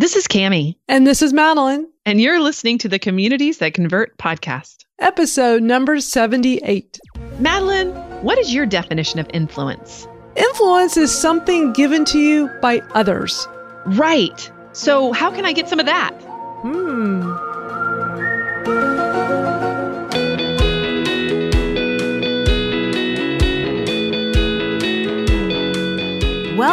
This is Cammy. And this is Madeline. And you're listening to the Communities That Convert podcast. Episode number 78. Madeline, what is your definition of influence? Influence is something given to you by others. Right. So how can I get some of that?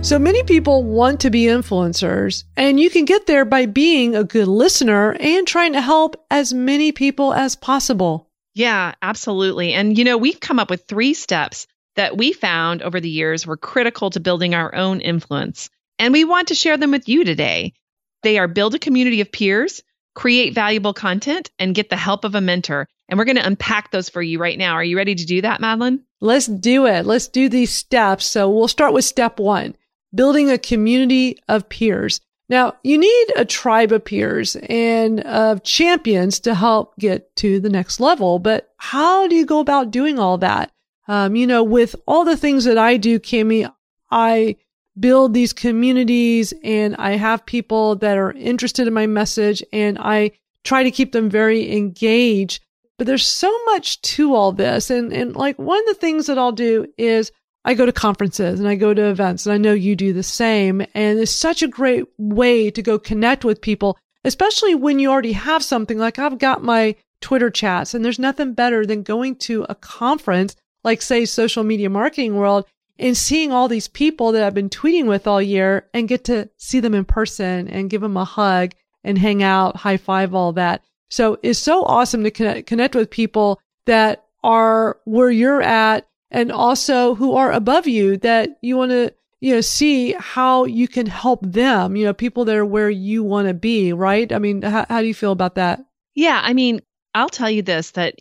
So many people want to be influencers, and you can get there by being a good listener and trying to help as many people as possible. Yeah, absolutely. And, you know, we've come up with 3 steps that we found over the years were critical to building our own influence. And we want to share them with you today. They are build a community of peers, create valuable content, and get the help of a mentor. And we're going to unpack those for you right now. Are you ready to do that, Madeline? Let's do it. Let's do these steps. So we'll start with step 1. Building a community of peers. Now, you need a tribe of peers and of champions to help get to the next level. But how do you go about doing all that? With all the things that I do, Cammy, I build these communities and I have people that are interested in my message and I try to keep them very engaged. But there's so much to all this. And like one of the things that I'll do is I go to conferences and I go to events, and I know you do the same. And it's such a great way to go connect with people, especially when you already have something. Like I've got my Twitter chats, and there's nothing better than going to a conference, like say Social Media Marketing World, and seeing all these people that I've been tweeting with all year and get to see them in person and give them a hug and hang out, high five, all that. So it's so awesome to connect with people that are where you're at, and also who are above you that you want to, see how you can help them, people that are where you want to be, right? I mean, how do you feel about that? Yeah. I mean, I'll tell you this, that,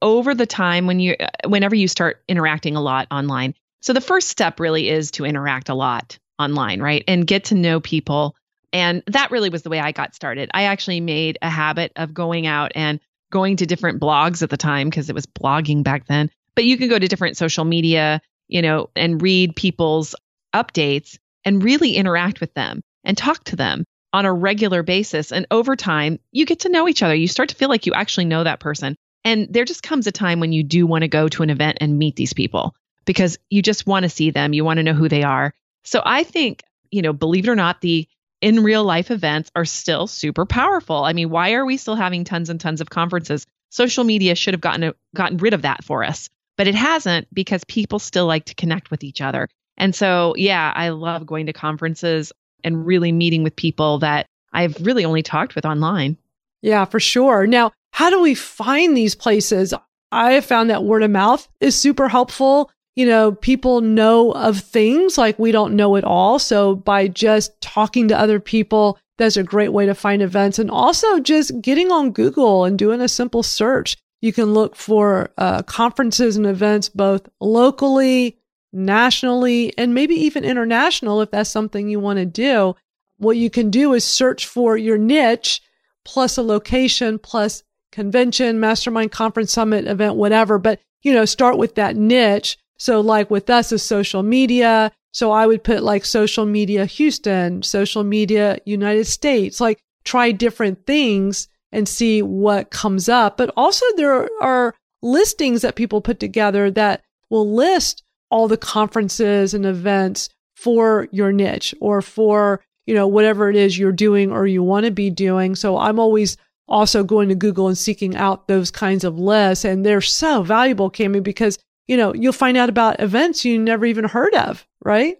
over the time whenever you start interacting a lot online. So the first step really is to interact a lot online, right? And get to know people. And that really was the way I got started. I actually made a habit of going out and going to different blogs at the time because it was blogging back then. But you can go to different social media, and read people's updates and really interact with them and talk to them on a regular basis. And over time, you get to know each other. You start to feel like you actually know that person. And there just comes a time when you do want to go to an event and meet these people because you just want to see them. You want to know who they are. So I think, believe it or not, the in real life events are still super powerful. I mean, why are we still having tons and tons of conferences? Social media should have gotten rid of that for us. But it hasn't, because people still like to connect with each other. And so, yeah, I love going to conferences and really meeting with people that I've really only talked with online. Yeah, for sure. Now, how do we find these places? I have found that word of mouth is super helpful. People know of things like we don't know at all. So by just talking to other people, that's a great way to find events. And also just getting on Google and doing a simple search. You can look for conferences and events, both locally, nationally, and maybe even international, if that's something you want to do. What you can do is search for your niche, plus a location, plus convention, mastermind, conference, summit, event, whatever. But, start with that niche. So like with us is social media. So I would put like social media Houston, social media United States, like try different things and see what comes up. But also there are listings that people put together that will list all the conferences and events for your niche or for, you know, whatever it is you're doing or you want to be doing. So I'm always also going to Google and seeking out those kinds of lists. And they're so valuable, Cammy, because, you know, you'll find out about events you never even heard of, right?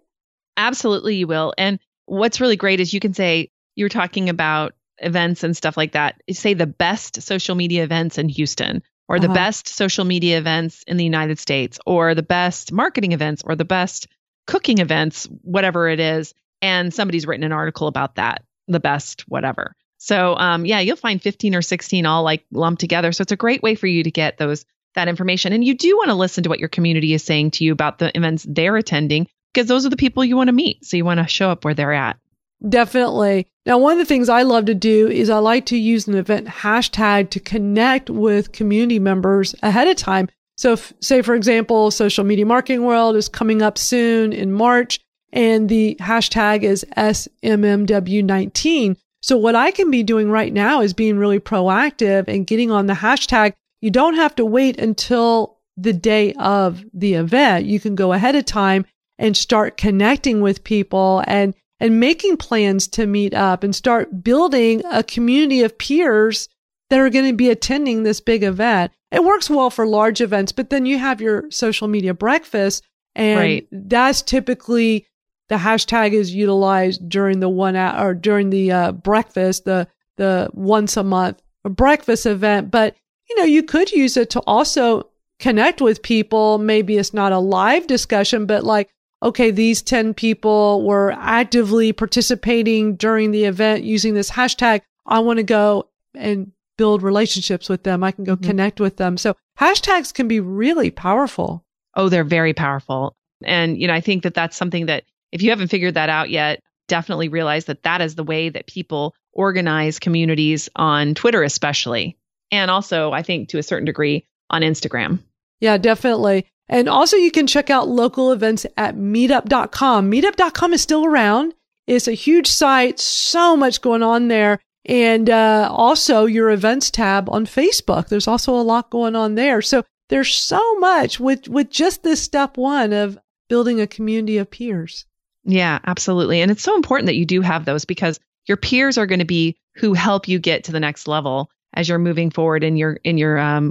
Absolutely, you will. And what's really great is you can say, you were talking about events and stuff like that. Say the best social media events in Houston, or the best social media events in the United States, or the best marketing events, or the best cooking events, whatever it is. And somebody's written an article about that, the best whatever. So yeah, you'll find 15 or 16 all like lumped together. So it's a great way for you to get that information. And you do want to listen to what your community is saying to you about the events they're attending, because those are the people you want to meet. So you want to show up where they're at. Definitely. Now, one of the things I love to do is I like to use an event hashtag to connect with community members ahead of time. So say, for example, Social Media Marketing World is coming up soon in March, and the hashtag is SMMW19. So what I can be doing right now is being really proactive and getting on the hashtag. You don't have to wait until the day of the event. You can go ahead of time and start connecting with people and making plans to meet up and start building a community of peers that are going to be attending this big event. It works well for large events, but then you have your social media breakfast, and that's typically the hashtag is utilized during the 1 hour or during the breakfast, the once a month breakfast event. But you know, you could use it to also connect with people. Maybe it's not a live discussion, but like, okay, these 10 people were actively participating during the event using this hashtag. I want to go and build relationships with them. I can go connect with them. So hashtags can be really powerful. Oh, they're very powerful. And, you know, I think that that's something that if you haven't figured that out yet, definitely realize that that is the way that people organize communities on Twitter, especially. And also, I think to a certain degree on Instagram. Yeah, definitely. And also you can check out local events at meetup.com. Meetup.com is still around. It's a huge site, so much going on there. And also your events tab on Facebook. There's also a lot going on there. So there's so much with just this step one of building a community of peers. Yeah, absolutely. And it's so important that you do have those, because your peers are going to be who help you get to the next level as you're moving forward in your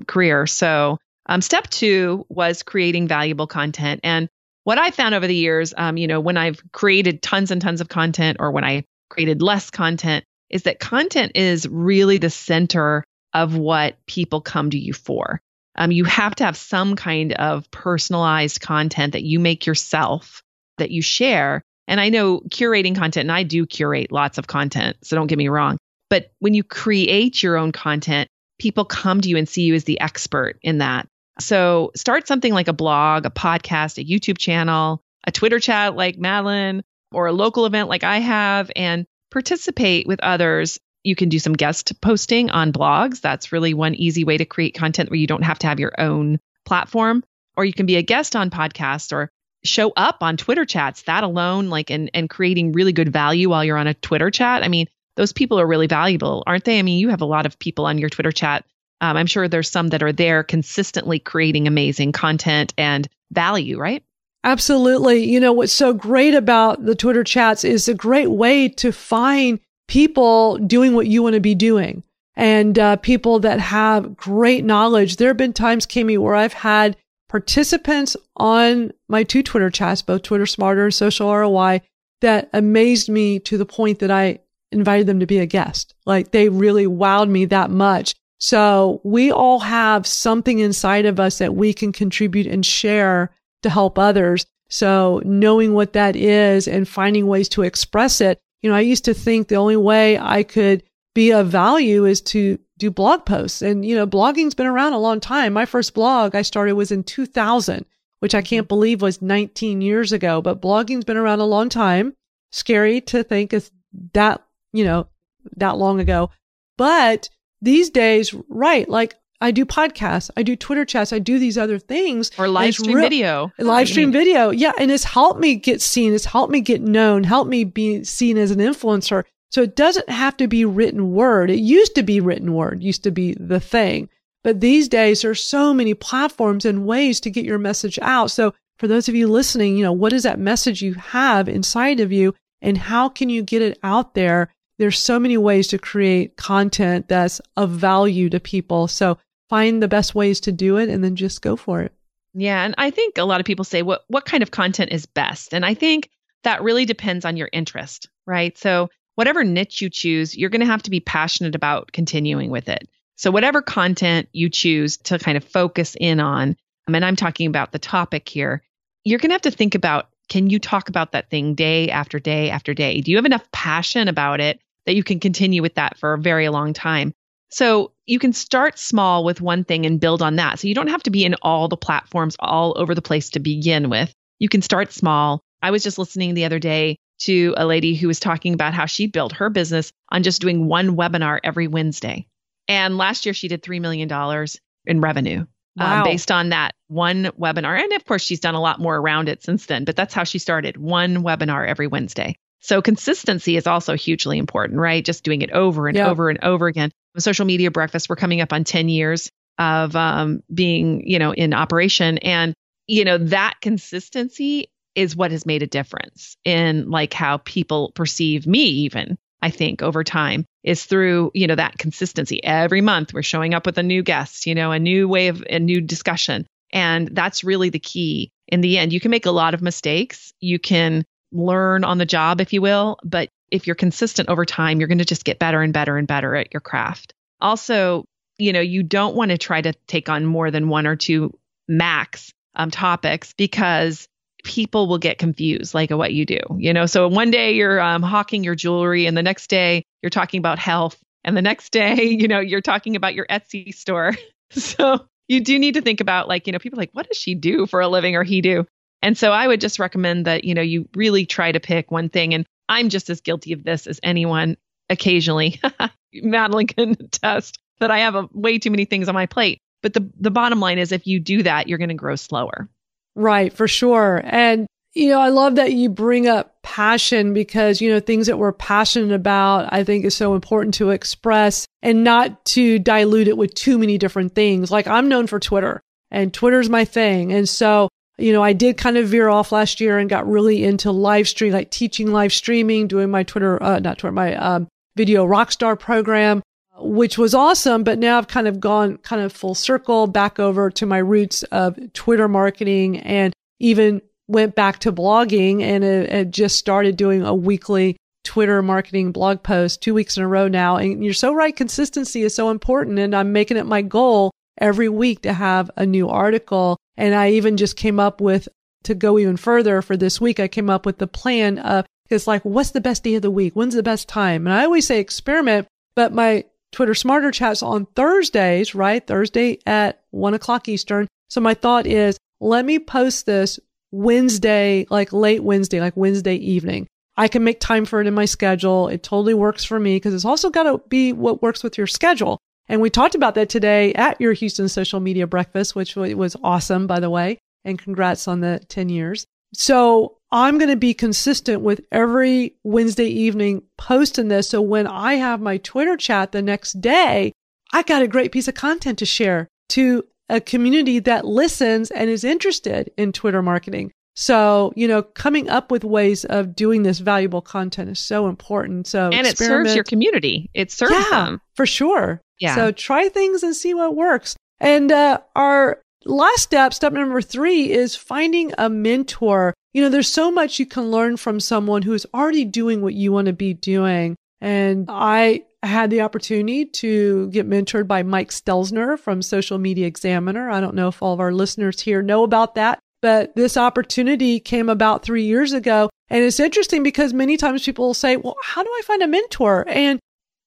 career. So step two was creating valuable content. And what I found over the years, you know, when I've created tons and tons of content, or when I created less content, is that content is really the center of what people come to you for. You have to have some kind of personalized content that you make yourself, that you share. And I know curating content, and I do curate lots of content, so don't get me wrong. But when you create your own content, people come to you and see you as the expert in that. So start something like a blog, a podcast, a YouTube channel, a Twitter chat like Madeline, or a local event like I have, and participate with others. You can do some guest posting on blogs. That's really one easy way to create content where you don't have to have your own platform. Or you can be a guest on podcasts or show up on Twitter chats. That alone, like, and creating really good value while you're on a Twitter chat. I mean, those people are really valuable, aren't they? I mean, you have a lot of people on your Twitter chat. I'm sure there's some that are there consistently creating amazing content and value, right? Absolutely. You know, what's so great about the Twitter chats is a great way to find people doing what you want to be doing, and people that have great knowledge. There have been times, Cammy, where I've had participants on my two Twitter chats, both Twitter Smarter and Social ROI, that amazed me to the point that I invited them to be a guest. Like, they really wowed me that much. So we all have something inside of us that we can contribute and share to help others. So knowing what that is and finding ways to express it. You know, I used to think the only way I could be of value is to do blog posts. And, you know, blogging's been around a long time. My first blog I started was in 2000, which I can't believe was 19 years ago, but blogging's been around a long time. Scary to think it's that, you know, that long ago. But these days, right, like I do podcasts, I do Twitter chats, I do these other things. Or live stream video. Live stream video. Yeah. And it's helped me get seen. It's helped me get known, helped me be seen as an influencer. So it doesn't have to be written word. It used to be written word, used to be the thing. But these days there's so many platforms and ways to get your message out. So for those of you listening, you know, what is that message you have inside of you? and how can you get it out there? There's so many ways to create content that's of value to people. So find the best ways to do it and then just go for it. Yeah. And I think a lot of people say, what kind of content is best? And I think that really depends on your interest, right? So whatever niche you choose, you're going to have to be passionate about continuing with it. So whatever content you choose to kind of focus in on, and I'm talking about the topic here, you're going to have to think about, can you talk about that thing day after day after day? Do you have enough passion about it that you can continue with that for a very long time? So you can start small with one thing and build on that. So you don't have to be in all the platforms all over the place to begin with. You can start small. I was just listening the other day to a lady who was talking about how she built her business on just doing one webinar every Wednesday. And last year she did $3 million in revenue. Wow. Based on that one webinar. And of course, she's done a lot more around it since then, but that's how she started, one webinar every Wednesday. So consistency is also hugely important, right? Just doing it over and over and over again. With Social Media Breakfast, we're coming up on 10 years of being, in operation. And, that consistency is what has made a difference in like how people perceive me even, I think, over time, is through, that consistency. Every month we're showing up with a new guest, a new way of a new discussion. And that's really the key. In the end, you can make a lot of mistakes. You can learn on the job, if you will. But if you're consistent over time, you're going to just get better and better and better at your craft. Also, you don't want to try to take on more than one or two max topics, because people will get confused like what you do, So one day you're hawking your jewelry, and the next day you're talking about health, and the next day, you're talking about your Etsy store. So you do need to think about people are like, what does she do for a living, or he do? And so I would just recommend that, you really try to pick one thing. And I'm just as guilty of this as anyone occasionally. Madeline can attest that I have way too many things on my plate. But the bottom line is if you do that, you're going to grow slower. Right, for sure. And, I love that you bring up passion, because, things that we're passionate about, I think is so important to express and not to dilute it with too many different things. Like, I'm known for Twitter, and Twitter's my thing. And so, I did kind of veer off last year and got really into live stream, like teaching live streaming, doing my video rockstar program, which was awesome. But now I've kind of gone kind of full circle back over to my roots of Twitter marketing, and even went back to blogging, and it just started doing a weekly Twitter marketing blog post 2 weeks in a row now. And you're so right. Consistency is so important. And I'm making it my goal every week to have a new article. And I even just came up with, to go even further for this week, I came up with the plan of, it's like, what's the best day of the week? When's the best time? And I always say experiment, but my Twitter Smarter chats on Thursdays, right? Thursday at 1:00 Eastern. So my thought is, let me post this Wednesday, like late Wednesday, like Wednesday evening. I can make time for it in my schedule. It totally works for me, because it's also got to be what works with your schedule. And we talked about that today at your Houston Social Media Breakfast, which was awesome, by the way. And congrats on the 10 years. So I'm going to be consistent with every Wednesday evening posting this. So when I have my Twitter chat the next day, I got a great piece of content to share to a community that listens and is interested in Twitter marketing. So, coming up with ways of doing this valuable content is so important. So, and it serves your community. It serves them. For sure. Yeah. So try things and see what works. And our last step number 3, is finding a mentor. There's so much you can learn from someone who's already doing what you want to be doing. And I had the opportunity to get mentored by Mike Stelzner from Social Media Examiner. I don't know if all of our listeners here know about that, but this opportunity came about 3 years ago. And it's interesting, because many times people will say, well, how do I find a mentor? And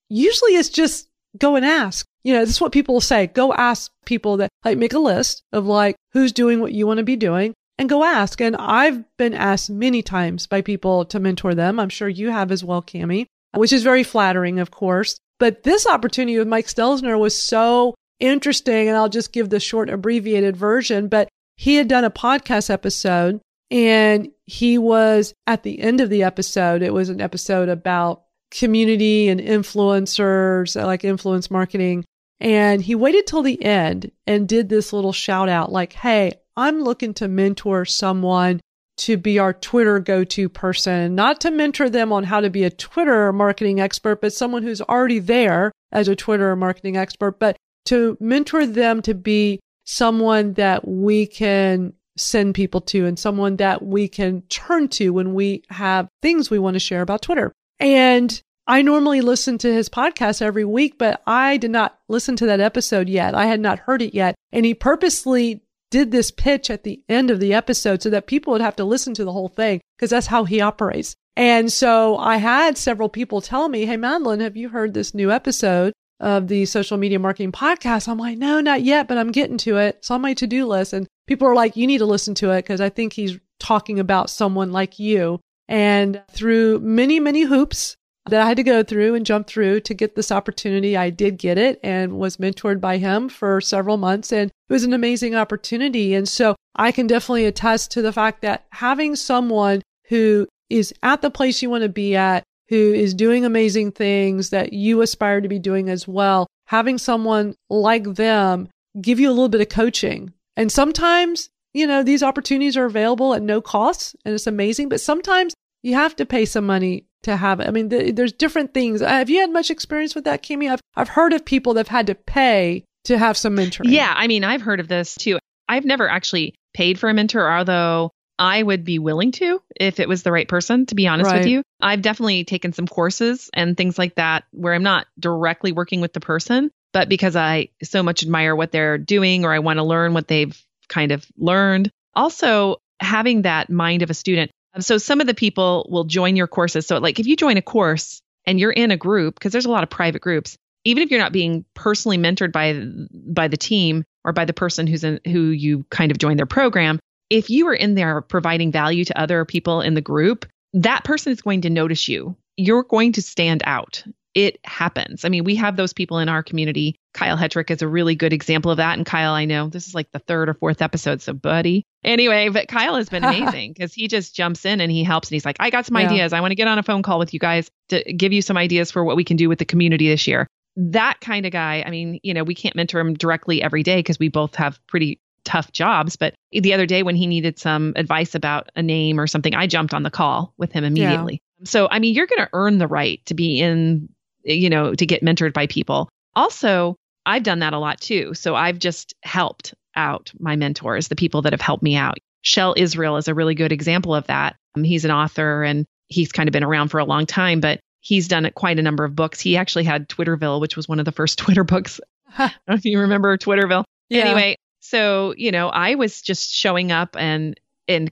usually it's just go and ask. This is what people will say. Go ask people that, make a list of who's doing what you want to be doing, and go ask. And I've been asked many times by people to mentor them. I'm sure you have as well, Cammy, which is very flattering, of course. But this opportunity with Mike Stelzner was so interesting. And I'll just give the short abbreviated version, but he had done a podcast episode, and he was at the end of the episode. It was an episode about community and influencers, like influence marketing. And he waited till the end and did this little shout out, hey, I'm looking to mentor someone to be our Twitter go-to person, not to mentor them on how to be a Twitter marketing expert, but someone who's already there as a Twitter marketing expert, but to mentor them to be someone that we can send people to and someone that we can turn to when we have things we want to share about Twitter. And I normally listen to his podcast every week, but I did not listen to that episode yet. I had not heard it yet. And he purposely did this pitch at the end of the episode so that people would have to listen to the whole thing, because that's how he operates. And so I had several people tell me, hey, Madeline, have you heard this new episode of the Social Media Marketing Podcast? I'm like, no, not yet, but I'm getting to it. It's on my to-do list. And people are like, you need to listen to it because I think he's talking about someone like you. And through many, many hoops that I had to go through and jump through to get this opportunity, I did get it and was mentored by him for several months. And it was an amazing opportunity. And so I can definitely attest to the fact that having someone who is at the place you want to be at, who is doing amazing things that you aspire to be doing as well, having someone like them give you a little bit of coaching. And sometimes, you know, these opportunities are available at no cost and it's amazing, but sometimes you have to pay some money to have it. I mean, there's different things. Have you had much experience with that, Cammy? I've heard of people that have had to pay to have some mentoring. Yeah, I mean, I've heard of this too. I've never actually paid for a mentor, although I would be willing to if it was the right person, to be honest with you. I've definitely taken some courses and things like that where I'm not directly working with the person, but because I so much admire what they're doing or I want to learn what they've kind of learned. Also, having that mind of a student. So some of the people will join your courses. So like if you join a course and you're in a group, because there's a lot of private groups, even if you're not being personally mentored by the team or by the person who you kind of join their program, if you are in there providing value to other people in the group, that person is going to notice you. You're going to stand out. It happens. I mean, we have those people in our community. Kyle Hedrick is a really good example of that. And Kyle, I know this is like the third or fourth episode, so buddy. Anyway, but Kyle has been amazing because he just jumps in and he helps. And he's like, I got some ideas. I want to get on a phone call with you guys to give you some ideas for what we can do with the community this year. That kind of guy. I mean, you know, we can't mentor him directly every day because we both have pretty tough jobs. But the other day when he needed some advice about a name or something, I jumped on the call with him immediately. Yeah. So, I mean, you're going to earn the right to be in, you know, to get mentored by people. Also, I've done that a lot too. So I've just helped out my mentors, the people that have helped me out. Shel Israel is a really good example of that. He's an author and he's kind of been around for a long time, but he's done quite a number of books. He actually had Twitterville, which was one of the first Twitter books. I don't know if you remember Twitterville. Yeah. Anyway, so, you know, I was just showing up and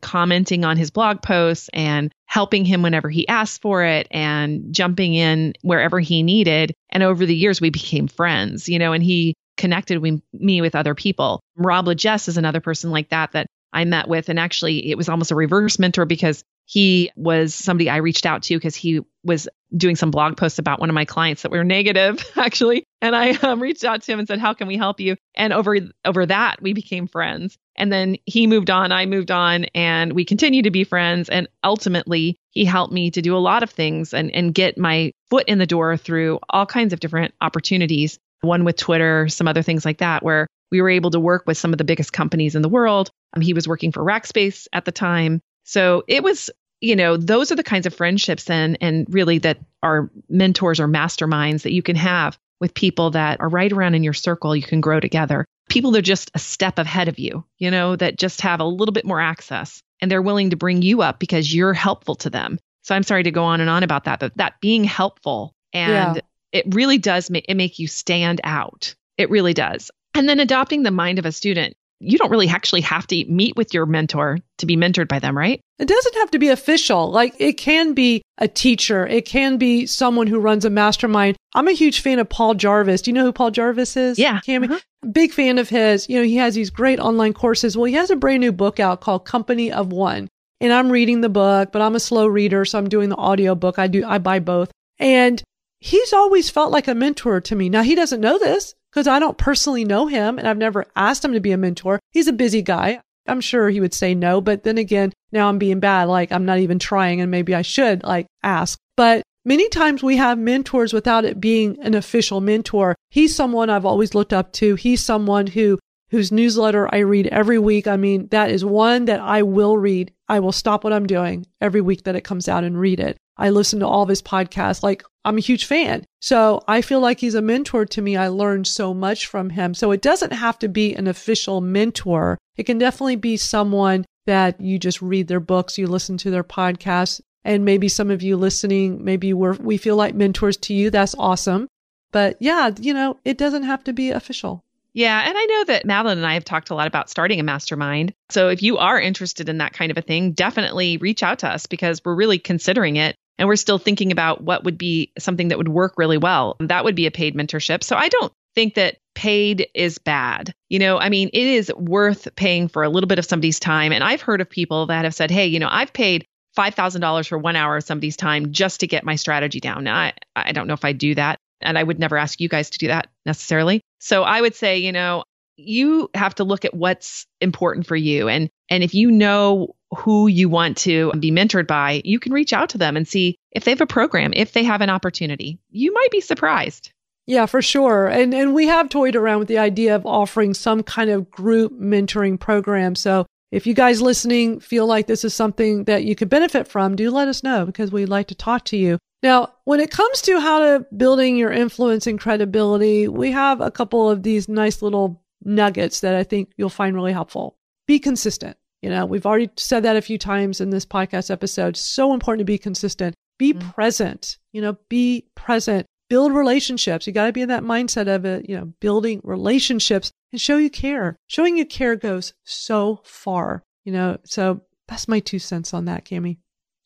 commenting on his blog posts and helping him whenever he asked for it and jumping in wherever he needed. And over the years, we became friends, you know, and he connected me with other people. Rob La Gesse is another person like that I met with. And actually, it was almost a reverse mentor because he was somebody I reached out to because he was doing some blog posts about one of my clients that were negative, actually. And I reached out to him and said, how can we help you? And over that, we became friends. And then he moved on, I moved on, and we continue to be friends. And ultimately, he helped me to do a lot of things and get my foot in the door through all kinds of different opportunities. One with Twitter, some other things like that, where we were able to work with some of the biggest companies in the world. He was working for Rackspace at the time. So it was, you know, those are the kinds of friendships and really that are mentors or masterminds that you can have with people that are right around in your circle. You can grow together. People that are just a step ahead of you, you know, that just have a little bit more access and they're willing to bring you up because you're helpful to them. So I'm sorry to go on and on about that, but that being helpful and it really does make you stand out. It really does. And then adopting the mind of a student. You don't really actually have to meet with your mentor to be mentored by them, right? It doesn't have to be official. Like it can be a teacher. It can be someone who runs a mastermind. I'm a huge fan of Paul Jarvis. Do you know who Paul Jarvis is? Yeah. Cammy? Big fan of his. You know, he has these great online courses. Well, he has a brand new book out called Company of One. And I'm reading the book, but I'm a slow reader. So I'm doing the audio book. I buy both. And he's always felt like a mentor to me. Now, he doesn't know this because I don't personally know him and I've never asked him to be a mentor. He's a busy guy. I'm sure he would say no. But then again, now I'm being bad. Like I'm not even trying and maybe I should like ask. But many times we have mentors without it being an official mentor. He's someone I've always looked up to. He's someone who whose newsletter I read every week. I mean, that is one that I will read. I will stop what I'm doing every week that it comes out and read it. I listen to all of his podcasts. Like, I'm a huge fan. So I feel like he's a mentor to me. I learned so much from him. So it doesn't have to be an official mentor. It can definitely be someone that you just read their books, you listen to their podcasts, and maybe some of you listening, maybe we feel like mentors to you. That's awesome. But yeah, you know, it doesn't have to be official. Yeah. And I know that Madeline and I have talked a lot about starting a mastermind. So if you are interested in that kind of a thing, definitely reach out to us because we're really considering it. And we're still thinking about what would be something that would work really well. That would be a paid mentorship. So I don't think that paid is bad. You know, I mean, it is worth paying for a little bit of somebody's time. And I've heard of people that have said, hey, you know, I've paid $5,000 for 1 hour of somebody's time just to get my strategy down. Now, I don't know if I do that. And I would never ask you guys to do that necessarily. So I would say, you know, you have to look at what's important for you. And if you know who you want to be mentored by, you can reach out to them and see if they have a program, if they have an opportunity. You might be surprised. Yeah, for sure. And we have toyed around with the idea of offering some kind of group mentoring program. So if you guys listening feel like this is something that you could benefit from, do let us know because we'd like to talk to you. Now, when it comes to how to building your influence and credibility, we have a couple of these nice little nuggets that I think you'll find really helpful. Be consistent. You know, we've already said that a few times in this podcast episode. So important to be consistent. Be present. You know, be present. Build relationships. You got to be in that mindset of it, you know, building relationships and show you care. Showing you care goes so far, you know, so that's my 2 cents on that, Cammy.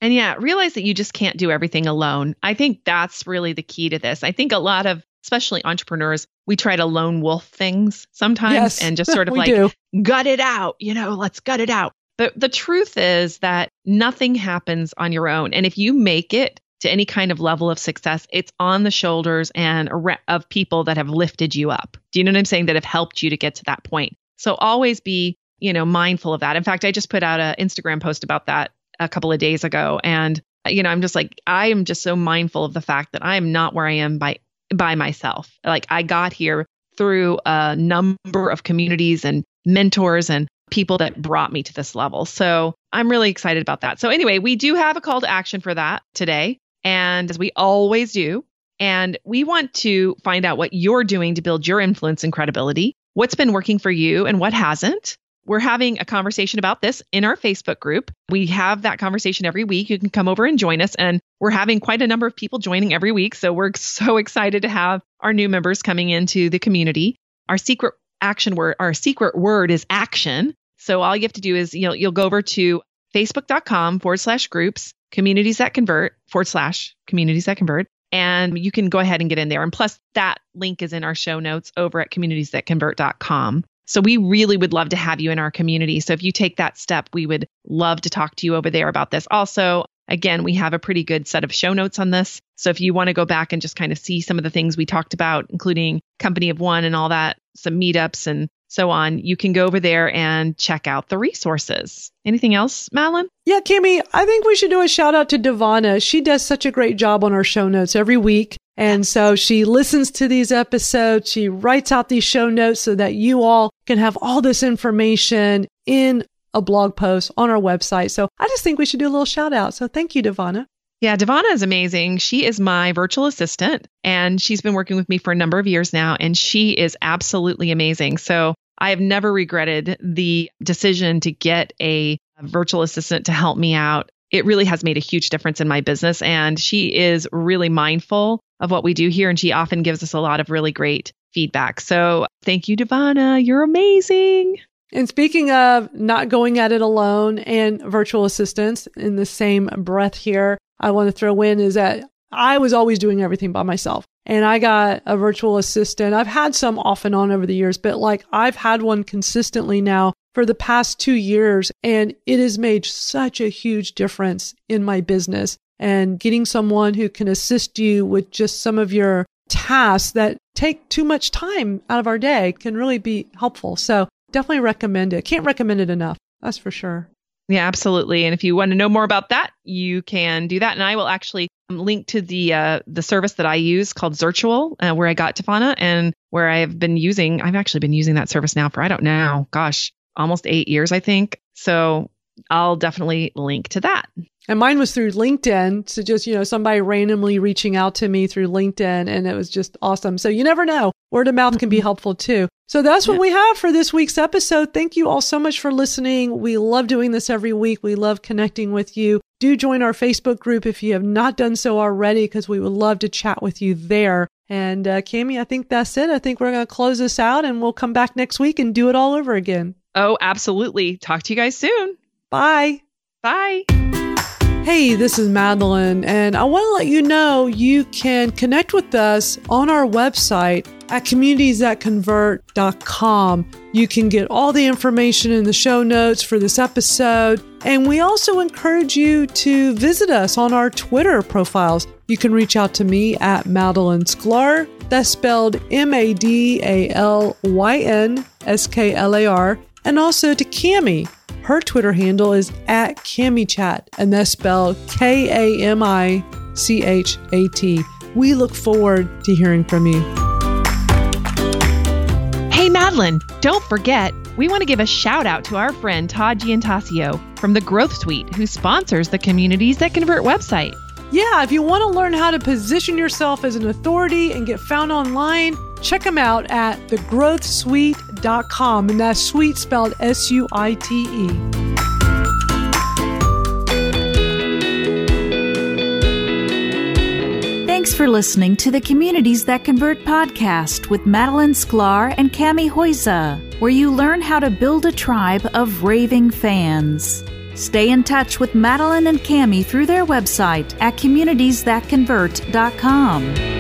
And yeah, realize that you just can't do everything alone. I think that's really the key to this. I think a lot of, especially entrepreneurs, we try to lone wolf things sometimes and just sort of like gut it out, you know, let's gut it out. But the truth is that nothing happens on your own. And if you make it to any kind of level of success, it's on the shoulders and of people that have lifted you up. Do you know what I'm saying? That have helped you to get to that point. So always be, you know, mindful of that. In fact, I just put out an Instagram post about that a couple of days ago. And, you know, I'm just like, I am just so mindful of the fact that I am not where I am by myself. Like I got here through a number of communities and mentors and people that brought me to this level. So I'm really excited about that. So anyway, we do have a call to action for that today. And as we always do, and we want to find out what you're doing to build your influence and credibility, what's been working for you and what hasn't. We're having a conversation about this in our Facebook group. We have that conversation every week. You can come over and join us. And we're having quite a number of people joining every week. So we're so excited to have our new members coming into the community. Our secret word is action. So all you have to do is, you know, you'll go over to facebook.com/groups, communities that convert. And you can go ahead and get in there. And plus that link is in our show notes over at communitiesthatconvert.com. So we really would love to have you in our community. So if you take that step, we would love to talk to you over there about this. Also, again, we have a pretty good set of show notes on this. So if you want to go back and just kind of see some of the things we talked about, including Company of One and all that, some meetups and so on, you can go over there and check out the resources. Anything else, Madeline? Yeah, Cammy, I think we should do a shout out to Devana. She does such a great job on our show notes every week. And so she listens to these episodes. She writes out these show notes so that you all can have all this information in a blog post on our website. So I just think we should do a little shout out. So thank you, Devana. Yeah, Devana is amazing. She is my virtual assistant and she's been working with me for a number of years now. And she is absolutely amazing. So I have never regretted the decision to get a virtual assistant to help me out. It really has made a huge difference in my business. And she is really mindful of what we do here. And she often gives us a lot of really great feedback. So thank you, Devana. You're amazing. And speaking of not going at it alone and virtual assistants in the same breath here, I want to throw in is that I was always doing everything by myself. And I got a virtual assistant. I've had some off and on over the years, but like I've had one consistently now for the past 2 years. And it has made such a huge difference in my business. And getting someone who can assist you with just some of your tasks that take too much time out of our day can really be helpful. So definitely recommend it. Can't recommend it enough. That's for sure. Yeah, absolutely. And if you want to know more about that, you can do that. And I will actually link to the service that I use called Zirtual, where I got Tafana and where I've been using. I've actually been using that service now for, I don't know, gosh, almost 8 years, I think. So I'll definitely link to that. And mine was through LinkedIn. So just, you know, somebody randomly reaching out to me through LinkedIn, and it was just awesome. So you never know. Word of mouth can be helpful too. So that's what we have for this week's episode. Thank you all so much for listening. We love doing this every week. We love connecting with you. Do join our Facebook group if you have not done so already, because we would love to chat with you there. And Cammy, I think that's it. I think we're going to close this out, and we'll come back next week and do it all over again. Oh, absolutely. Talk to you guys soon. Bye. Bye. Hey, this is Madeline, and I want to let you know you can connect with us on our website at communitiesthatconvert.com. You can get all the information in the show notes for this episode, and we also encourage you to visit us on our Twitter profiles. You can reach out to me at Madeline Sklar. That's spelled MADALYNSKLAR, and also to Cammy. Her Twitter handle is at CammyChat, and that's spelled KAMICHAT. We look forward to hearing from you. Hey, Madeline, don't forget, we want to give a shout out to our friend Todd Gientasio from the Growth Suite, who sponsors the Communities That Convert website. Yeah, if you want to learn how to position yourself as an authority and get found online, check them out at thegrowthsuite.com, and that's suite spelled SUITE. Thanks for listening to the Communities That Convert podcast with Madeline Sklar and Cammy Hoyza, where you learn how to build a tribe of raving fans. Stay in touch with Madeline and Cammy through their website at communitiesthatconvert.com.